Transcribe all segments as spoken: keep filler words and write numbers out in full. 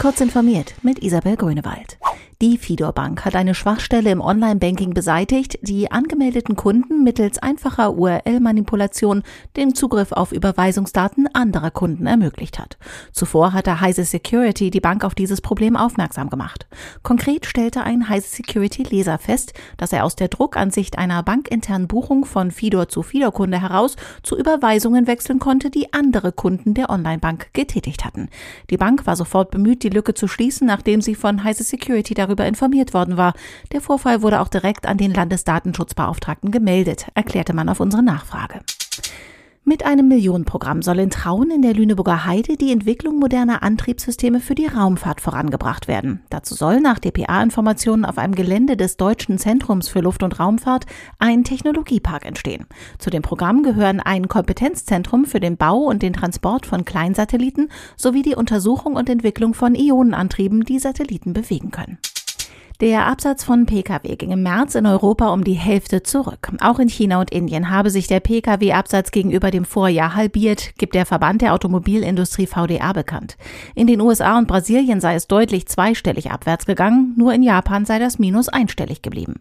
Kurz informiert mit Isabel Grünewald. Die Fidor Bank hat eine Schwachstelle im Online-Banking beseitigt, die angemeldeten Kunden mittels einfacher U R L-Manipulation den Zugriff auf Überweisungsdaten anderer Kunden ermöglicht hat. Zuvor hatte Heise Security die Bank auf dieses Problem aufmerksam gemacht. Konkret stellte ein Heise Security-Leser fest, dass er aus der Druckansicht einer bankinternen Buchung von Fidor zu Fidor-Kunde heraus zu Überweisungen wechseln konnte, die andere Kunden der Online-Bank getätigt hatten. Die Bank war sofort bemüht, die Lücke zu schließen, nachdem sie von Heise Security darüber darüber informiert worden war. Der Vorfall wurde auch direkt an den Landesdatenschutzbeauftragten gemeldet, erklärte man auf unsere Nachfrage. Mit einem Millionenprogramm soll in Traun in der Lüneburger Heide die Entwicklung moderner Antriebssysteme für die Raumfahrt vorangebracht werden. Dazu soll nach D P A-Informationen auf einem Gelände des Deutschen Zentrums für Luft- und Raumfahrt ein Technologiepark entstehen. Zu dem Programm gehören ein Kompetenzzentrum für den Bau und den Transport von Kleinsatelliten sowie die Untersuchung und Entwicklung von Ionenantrieben, die Satelliten bewegen können. Der Absatz von Pkw ging im März in Europa um die Hälfte zurück. Auch in China und Indien habe sich der Pkw-Absatz gegenüber dem Vorjahr halbiert, gibt der Verband der Automobilindustrie V D A bekannt. In den U S A und Brasilien sei es deutlich zweistellig abwärts gegangen, nur in Japan sei das Minus einstellig geblieben.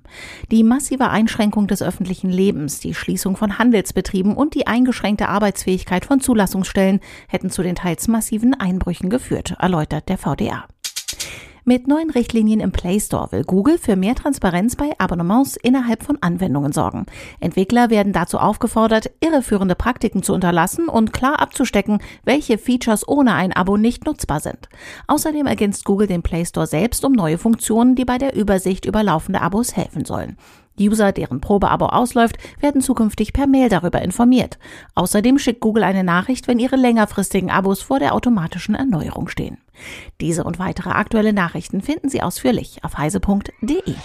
Die massive Einschränkung des öffentlichen Lebens, die Schließung von Handelsbetrieben und die eingeschränkte Arbeitsfähigkeit von Zulassungsstellen hätten zu den teils massiven Einbrüchen geführt, erläutert der V D A. Mit neuen Richtlinien im Play Store will Google für mehr Transparenz bei Abonnements innerhalb von Anwendungen sorgen. Entwickler werden dazu aufgefordert, irreführende Praktiken zu unterlassen und klar abzustecken, welche Features ohne ein Abo nicht nutzbar sind. Außerdem ergänzt Google den Play Store selbst um neue Funktionen, die bei der Übersicht über laufende Abos helfen sollen. User, deren Probeabo ausläuft, werden zukünftig per Mail darüber informiert. Außerdem schickt Google eine Nachricht, wenn ihre längerfristigen Abos vor der automatischen Erneuerung stehen. Diese und weitere aktuelle Nachrichten finden Sie ausführlich auf heise punkt de.